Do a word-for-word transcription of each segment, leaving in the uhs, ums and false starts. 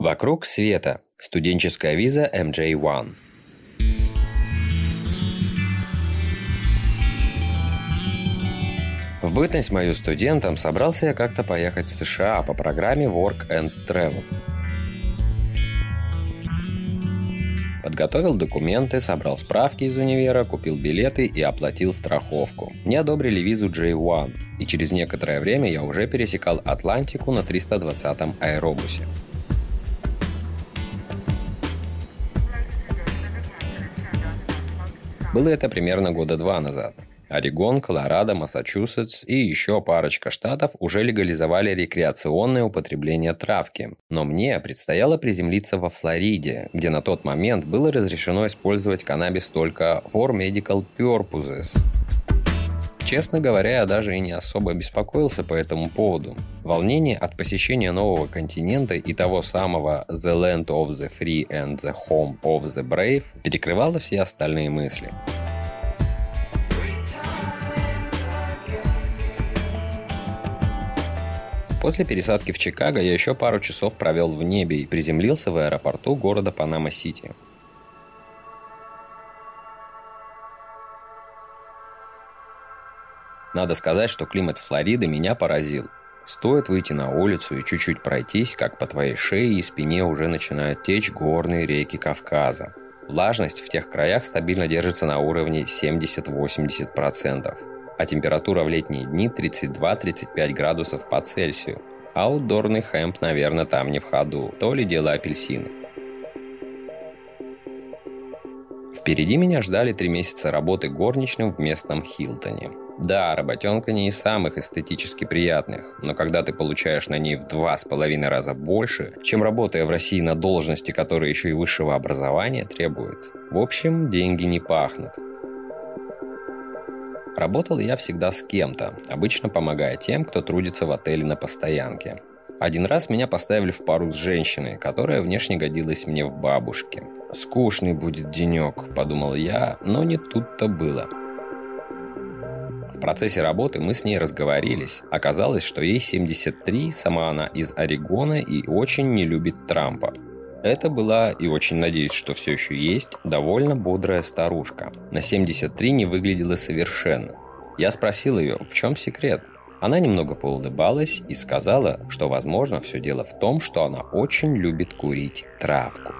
Вокруг света. Студенческая виза эм джей один. В бытность мою студентом собрался я как-то поехать в США по программе Work and Travel. Подготовил документы, собрал справки из универа, купил билеты и оплатил страховку. Мне одобрили визу джей один, и через некоторое время я уже пересекал Атлантику на триста двадцатом аэробусе. Было это примерно года два назад. Орегон, Колорадо, Массачусетс и еще парочка штатов уже легализовали рекреационное употребление травки. Но мне предстояло приземлиться во Флориде, где на тот момент было разрешено использовать каннабис только for medical purposes. Честно говоря, я даже и не особо беспокоился по этому поводу. Волнение от посещения нового континента и того самого «The land of the free and the home of the brave» перекрывало все остальные мысли. После пересадки в Чикаго я еще пару часов провел в небе и приземлился в аэропорту города Панама-Сити. Надо сказать, что климат Флориды меня поразил. Стоит выйти на улицу и чуть-чуть пройтись, как по твоей шее и спине уже начинают течь горные реки Кавказа. Влажность в тех краях стабильно держится на уровне семьдесят-восемьдесят процентов, а температура в летние дни тридцать два тридцать пять градусов по Цельсию. Аутдорный хэмп, наверное, там не в ходу, то ли дело апельсины. Впереди меня ждали три месяца работы горничным в местном Хилтоне. Да, работенка не из самых эстетически приятных, но когда ты получаешь на ней в два с половиной раза больше, чем работая в России на должности, которые еще и высшего образования требуют. В общем, деньги не пахнут. Работал я всегда с кем-то, обычно помогая тем, кто трудится в отеле на постоянке. Один раз меня поставили в пару с женщиной, которая внешне годилась мне в бабушке. «Скучный будет денек», — подумал я, но не тут-то было. В процессе работы мы с ней разговорились. Оказалось, что ей семьдесят три, сама она из Орегона и очень не любит Трампа. Это была, и очень надеюсь, что все еще есть, довольно бодрая старушка. На семьдесят три не выглядела совершенно. Я спросил ее, в чем секрет. Она немного поулыбалась и сказала, что, возможно, все дело в том, что она очень любит курить травку.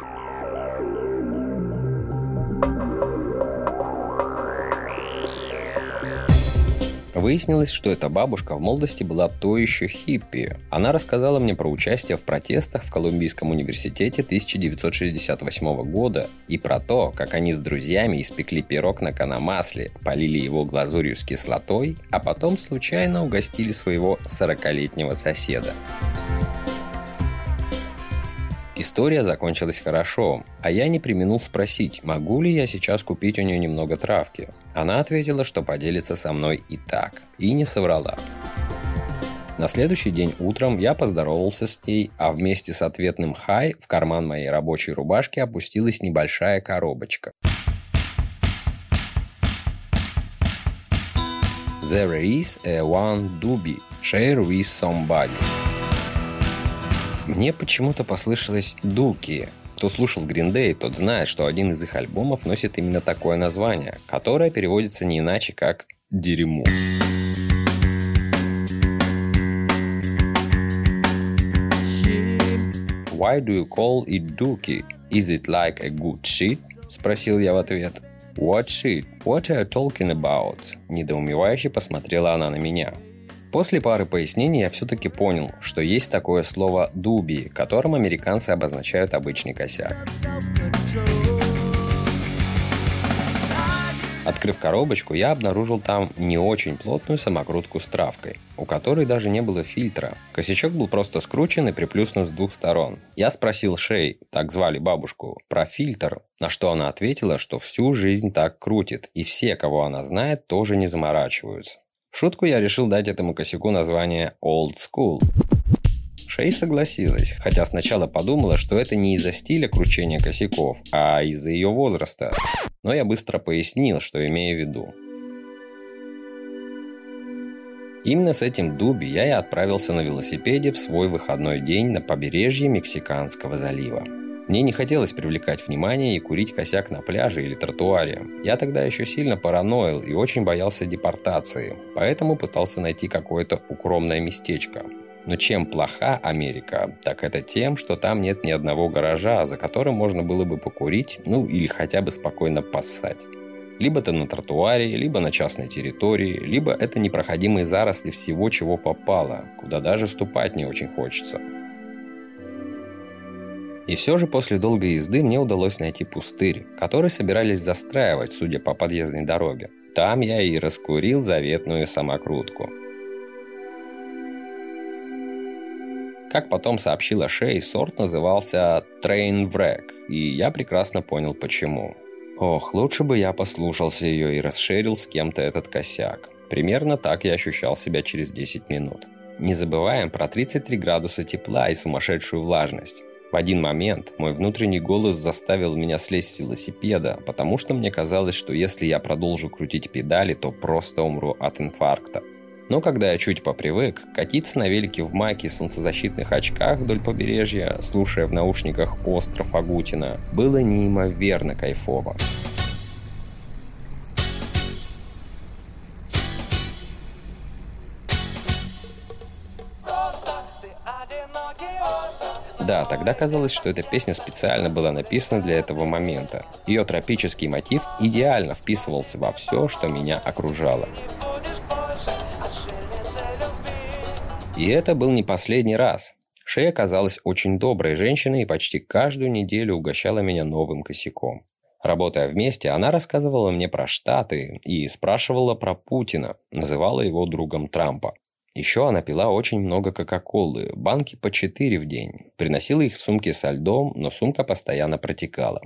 Выяснилось, что эта бабушка в молодости была той еще хиппи. Она рассказала мне про участие в протестах в Колумбийском университете тысяча девятьсот шестьдесят восьмого года и про то, как они с друзьями испекли пирог на канамасле, полили его глазурью с кислотой, а потом случайно угостили своего сорокалетнего соседа. История закончилась хорошо, а я не преминул спросить, могу ли я сейчас купить у нее немного травки. Она ответила, что поделится со мной и так, и не соврала. На следующий день утром я поздоровался с ней, а вместе с ответным «хай» в карман моей рабочей рубашки опустилась небольшая коробочка. There is a one doobie, share with somebody. Мне почему-то послышалось «Дуки». Кто слушал Green Day, тот знает, что один из их альбомов носит именно такое название, которое переводится не иначе, как «дерьмо». «Why do you call it dookie? Is it like a good shit?» – спросил я в ответ. «What shit? What are you talking about?» – недоумевающе посмотрела она на меня. После пары пояснений я все-таки понял, что есть такое слово «дуби», которым американцы обозначают обычный косяк. Открыв коробочку, я обнаружил там не очень плотную самокрутку с травкой, у которой даже не было фильтра. Косячок был просто скручен и приплюснут с двух сторон. Я спросил Шей, так звали бабушку, про фильтр, на что она ответила, что всю жизнь так крутит, и все, кого она знает, тоже не заморачиваются. В шутку я решил дать этому косяку название «Old School». Шей согласилась, хотя сначала подумала, что это не из-за стиля кручения косяков, а из-за ее возраста. Но я быстро пояснил, что имею в виду. Именно с этим Дуби я и отправился на велосипеде в свой выходной день на побережье Мексиканского залива. Мне не хотелось привлекать внимание и курить косяк на пляже или тротуаре. Я тогда еще сильно параноил и очень боялся депортации, поэтому пытался найти какое-то укромное местечко. Но чем плоха Америка, так это тем, что там нет ни одного гаража, за которым можно было бы покурить, ну или хотя бы спокойно поссать. Либо ты на тротуаре, либо на частной территории, либо это непроходимые заросли всего, чего попало, куда даже ступать не очень хочется. И все же после долгой езды мне удалось найти пустырь, который собирались застраивать, судя по подъездной дороге. Там я и раскурил заветную самокрутку. Как потом сообщила Шей, сорт назывался Trainwreck, и я прекрасно понял почему. Ох, лучше бы я послушался ее и расширил с кем-то этот косяк. Примерно так я ощущал себя через десять минут. Не забываем про тридцать три градуса тепла и сумасшедшую влажность. В один момент мой внутренний голос заставил меня слезть с велосипеда, потому что мне казалось, что если я продолжу крутить педали, то просто умру от инфаркта. Но когда я чуть попривык, катиться на велике в майке и солнцезащитных очках вдоль побережья, слушая в наушниках остров Агутина, было неимоверно кайфово. Да, тогда казалось, что эта песня специально была написана для этого момента. Ее тропический мотив идеально вписывался во все, что меня окружало. И это был не последний раз. Шея оказалась очень доброй женщиной и почти каждую неделю угощала меня новым косяком. Работая вместе, она рассказывала мне про Штаты и спрашивала про Путина, называла его другом Трампа. Еще она пила очень много кока-колы, банки по четыре в день, приносила их в сумке со льдом, но сумка постоянно протекала.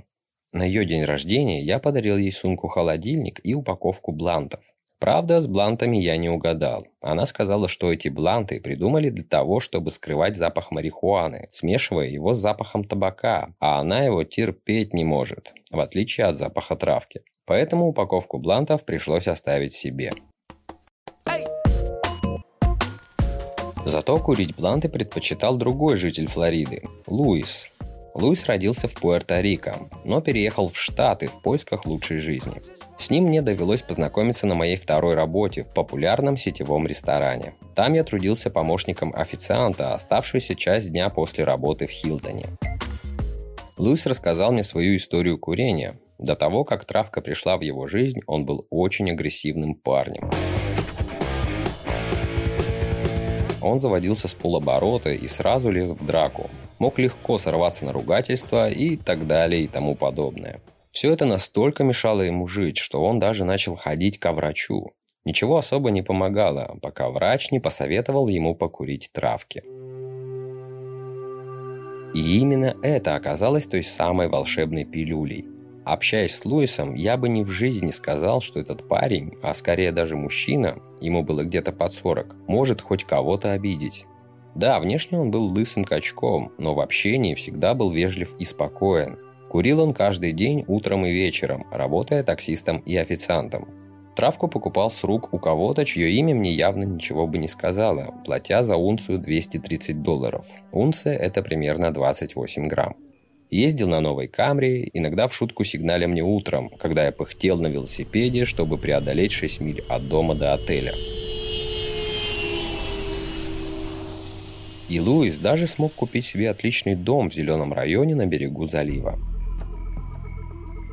На ее день рождения я подарил ей сумку-холодильник и упаковку блантов. Правда, с блантами я не угадал. Она сказала, что эти бланты придумали для того, чтобы скрывать запах марихуаны, смешивая его с запахом табака, а она его терпеть не может, в отличие от запаха травки. Поэтому упаковку блантов пришлось оставить себе. Зато курить бланты предпочитал другой житель Флориды – Луис. Луис родился в Пуэрто-Рико, но переехал в Штаты в поисках лучшей жизни. С ним мне довелось познакомиться на моей второй работе в популярном сетевом ресторане. Там я трудился помощником официанта оставшуюся часть дня после работы в Хилтоне. Луис рассказал мне свою историю курения. До того, как травка пришла в его жизнь, он был очень агрессивным парнем. Он заводился с полоборота и сразу лез в драку. Мог легко сорваться на ругательство и так далее и тому подобное. Все это настолько мешало ему жить, что он даже начал ходить ко врачу. Ничего особо не помогало, пока врач не посоветовал ему покурить травки. И именно это оказалось той самой волшебной пилюлей. Общаясь с Луисом, я бы ни в жизни сказал, что этот парень, а скорее даже мужчина, ему было где-то под сорок, может хоть кого-то обидеть. Да, внешне он был лысым качком, но в общении всегда был вежлив и спокоен. Курил он каждый день утром и вечером, работая таксистом и официантом. Травку покупал с рук у кого-то, чье имя мне явно ничего бы не сказала, платя за унцию двести тридцать долларов. Унция – это примерно двадцать восемь грамм. Ездил на новой Камри, иногда в шутку сигналил мне утром, когда я пыхтел на велосипеде, чтобы преодолеть шесть миль от дома до отеля. И Луис даже смог купить себе отличный дом в зеленом районе на берегу залива.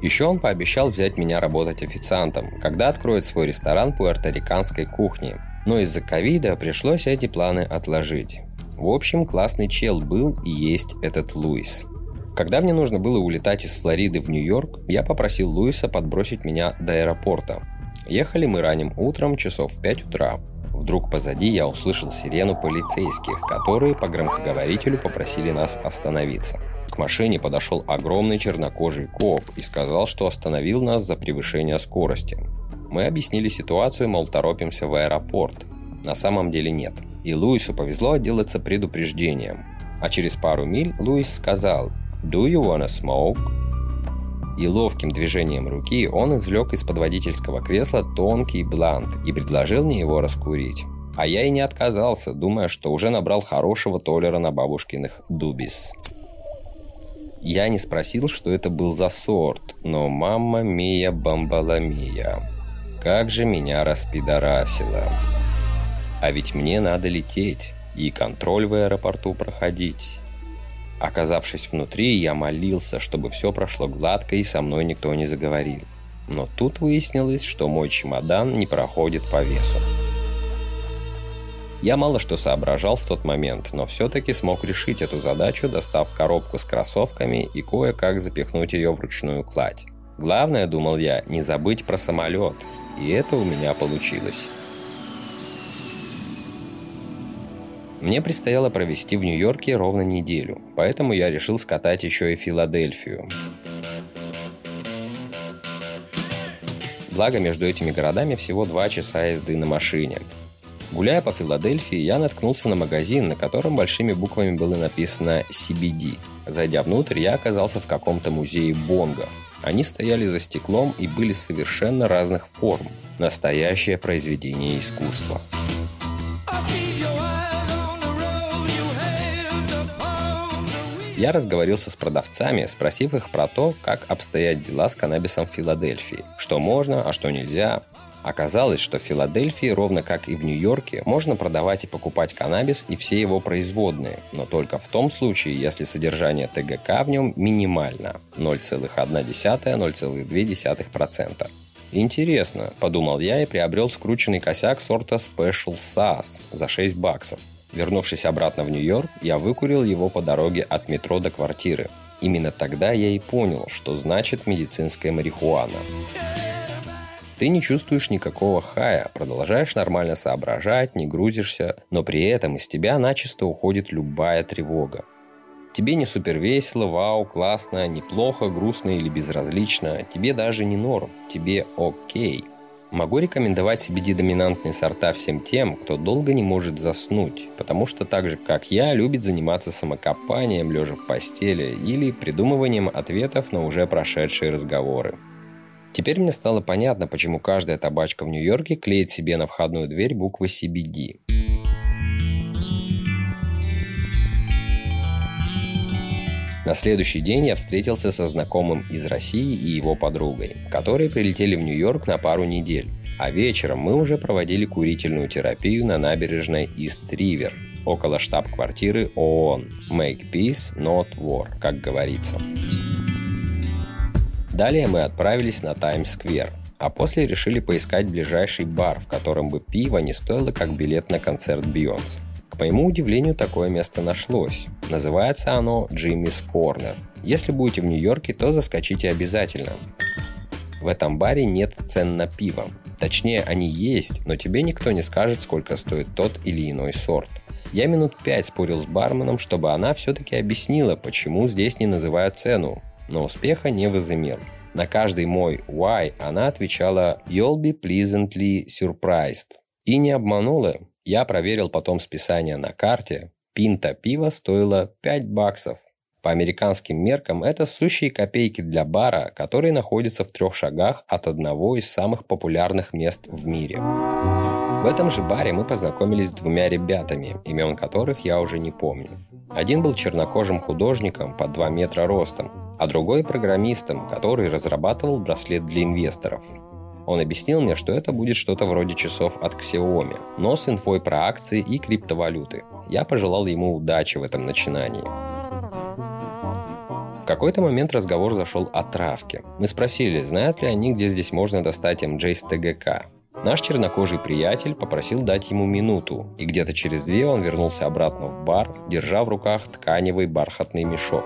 Еще он пообещал взять меня работать официантом, когда откроет свой ресторан пуэрториканской кухни, но из-за ковида пришлось эти планы отложить. В общем, классный чел был и есть этот Луис. Когда мне нужно было улетать из Флориды в Нью-Йорк, я попросил Луиса подбросить меня до аэропорта. Ехали мы ранним утром, часов в пять утра. Вдруг позади я услышал сирену полицейских, которые по громкоговорителю попросили нас остановиться. К машине подошел огромный чернокожий коп и сказал, что остановил нас за превышение скорости. Мы объяснили ситуацию, мол, торопимся в аэропорт. На самом деле нет. И Луису повезло отделаться предупреждением. А через пару миль Луис сказал: «Do you wanna smoke?» И ловким движением руки он извлек из-под водительского кресла тонкий блант и предложил мне его раскурить. А я и не отказался, думая, что уже набрал хорошего толера на бабушкиных дубис. Я не спросил, что это был за сорт, но мамма мия бамбаламия. Как же меня распидорасило. А ведь мне надо лететь и контроль в аэропорту проходить. Оказавшись внутри, я молился, чтобы все прошло гладко и со мной никто не заговорил. Но тут выяснилось, что мой чемодан не проходит по весу. Я мало что соображал в тот момент, но все-таки смог решить эту задачу, достав коробку с кроссовками и кое-как запихнуть ее вручную кладь. Главное, думал я, не забыть про самолет, и это у меня получилось. Мне предстояло провести в Нью-Йорке ровно неделю, поэтому я решил скатать еще и Филадельфию. Благо, между этими городами всего два часа езды на машине. Гуляя по Филадельфии, я наткнулся на магазин, на котором большими буквами было написано «Си Би Ди». Зайдя внутрь, я оказался в каком-то музее бонгов. Они стояли за стеклом и были совершенно разных форм. Настоящее произведение искусства. Я разговорился с продавцами, спросив их про то, как обстоят дела с каннабисом в Филадельфии, что можно, а что нельзя. Оказалось, что в Филадельфии, ровно как и в Нью-Йорке, можно продавать и покупать каннабис и все его производные, но только в том случае, если содержание Тэ Гэ Ка в нем минимально – ноль целых одна десятая - ноль целых две десятых процента. Интересно, подумал я и приобрел скрученный косяк сорта Special Sass за шесть баксов. Вернувшись обратно в Нью-Йорк, я выкурил его по дороге от метро до квартиры. Именно тогда я и понял, что значит медицинская марихуана. Ты не чувствуешь никакого хая, продолжаешь нормально соображать, не грузишься, но при этом из тебя начисто уходит любая тревога. Тебе не супер весело, вау, классно, неплохо, грустно или безразлично, тебе даже не норм, тебе окей. Могу рекомендовать Си Би Ди-доминантные сорта всем тем, кто долго не может заснуть, потому что так же, как я, любит заниматься самокопанием, лежа в постели или придумыванием ответов на уже прошедшие разговоры. Теперь мне стало понятно, почему каждая табачка в Нью-Йорке клеит себе на входную дверь буквы Си Би Ди. На следующий день я встретился со знакомым из России и его подругой, которые прилетели в Нью-Йорк на пару недель, а вечером мы уже проводили курительную терапию на набережной East River, около штаб-квартиры ООН. Make peace, not war, как говорится. Далее мы отправились на Таймс-сквер, а после решили поискать ближайший бар, в котором бы пиво не стоило как билет на концерт Beyoncé. К моему удивлению, такое место нашлось. Называется оно Jimmy's Corner. Если будете в Нью-Йорке, то заскочите обязательно. В этом баре нет цен на пиво. Точнее, они есть, но тебе никто не скажет, сколько стоит тот или иной сорт. Я минут пять спорил с барменом, чтобы она все-таки объяснила, почему здесь не называют цену, но успеха не возымел. На каждый мой «why» она отвечала «you'll be pleasantly surprised». И не обманула. Я проверил потом списание на карте. Пинта пива стоила пять баксов. По американским меркам это сущие копейки для бара, который находится в трех шагах от одного из самых популярных мест в мире. В этом же баре мы познакомились с двумя ребятами, имен которых я уже не помню. Один был чернокожим художником под два метра ростом, а другой программистом, который разрабатывал браслет для инвесторов. Он объяснил мне, что это будет что-то вроде часов от Xiaomi, но с инфой про акции и криптовалюты. Я пожелал ему удачи в этом начинании. В какой-то момент разговор зашел о травке. Мы спросили, знают ли они, где здесь можно достать эм джей с Тэ Гэ Ка. Наш чернокожий приятель попросил дать ему минуту, и где-то через две он вернулся обратно в бар, держа в руках тканевый бархатный мешок.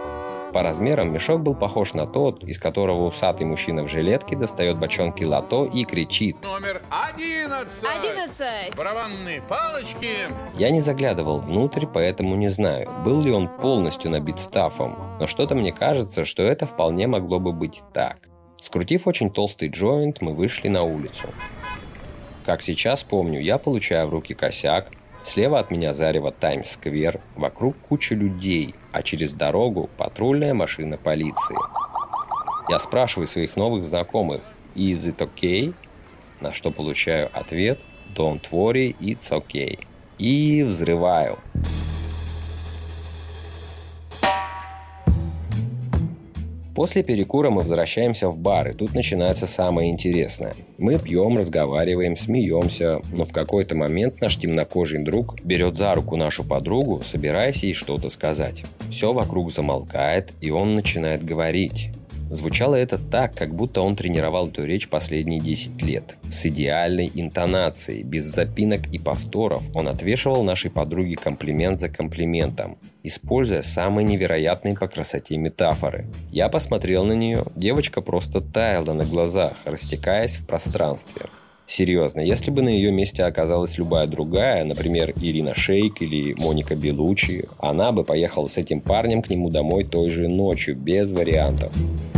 По размерам мешок был похож на тот, из которого усатый мужчина в жилетке достает бочонки лото и кричит: «Номер одиннадцать! Одиннадцать! Барабанные палочки!» Я не заглядывал внутрь, поэтому не знаю, был ли он полностью набит стафом, но что-то мне кажется, что это вполне могло бы быть так. Скрутив очень толстый джойнт, мы вышли на улицу. Как сейчас помню, я получаю в руки косяк, слева от меня зарево Таймс-сквер, вокруг куча людей, а через дорогу патрульная машина полиции. Я спрашиваю своих новых знакомых: «Is it okay?» На что получаю ответ: Don't worry, it's okay. И взрываю. После перекура мы возвращаемся в бар, и тут начинается самое интересное. Мы пьем, разговариваем, смеемся, но в какой-то момент наш темнокожий друг берет за руку нашу подругу, собираясь ей что-то сказать. Все вокруг замолкает, и он начинает говорить. Звучало это так, как будто он тренировал эту речь последние десять лет. С идеальной интонацией, без запинок и повторов он отвешивал нашей подруге комплимент за комплиментом, используя самые невероятные по красоте метафоры. Я посмотрел на нее, девочка просто таяла на глазах, растекаясь в пространстве. Серьезно, если бы на ее месте оказалась любая другая, например, Ирина Шейк или Моника Белучи, она бы поехала с этим парнем к нему домой той же ночью, без вариантов.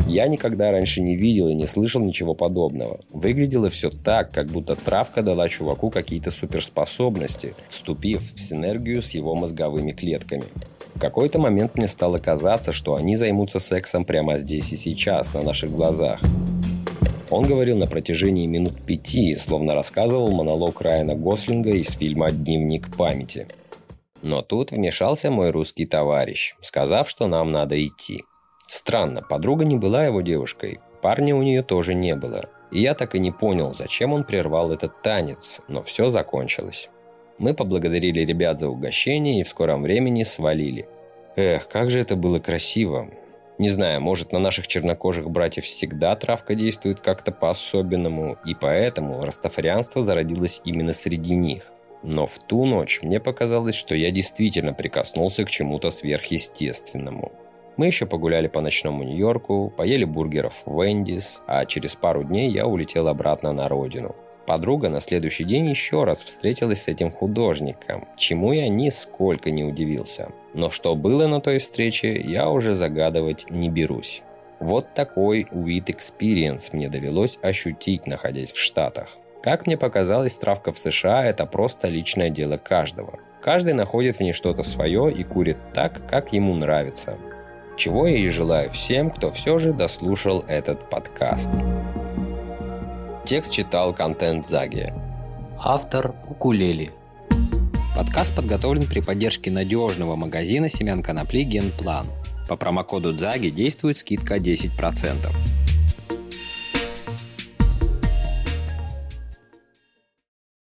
Я никогда раньше не видел и не слышал ничего подобного. Выглядело все так, как будто травка дала чуваку какие-то суперспособности, вступив в синергию с его мозговыми клетками. В какой-то момент мне стало казаться, что они займутся сексом прямо здесь и сейчас, на наших глазах. Он говорил на протяжении минут пяти, словно рассказывал монолог Райана Гослинга из фильма «Дневник памяти». Но тут вмешался мой русский товарищ, сказав, что нам надо идти. Странно, подруга не была его девушкой, парня у нее тоже не было. И я так и не понял, зачем он прервал этот танец, но все закончилось. Мы поблагодарили ребят за угощение и в скором времени свалили. Эх, как же это было красиво. Не знаю, может, на наших чернокожих братьев всегда травка действует как-то по-особенному, и поэтому растафарианство зародилось именно среди них. Но в ту ночь мне показалось, что я действительно прикоснулся к чему-то сверхъестественному. Мы еще погуляли по ночному Нью-Йорку, поели бургеров в Wendy's, а через пару дней я улетел обратно на родину. Подруга на следующий день еще раз встретилась с этим художником, чему я нисколько не удивился. Но что было на той встрече, я уже загадывать не берусь. Вот такой weed experience мне довелось ощутить, находясь в Штатах. Как мне показалось, травка в США – это просто личное дело каждого. Каждый находит в ней что-то свое и курит так, как ему нравится. Чего я и желаю всем, кто все же дослушал этот подкаст. Текст читал контент Заги. Автор Укулеле. Подкаст подготовлен при поддержке надежного магазина семян конопли «Генплан». По промокоду Заги действует скидка десять процентов.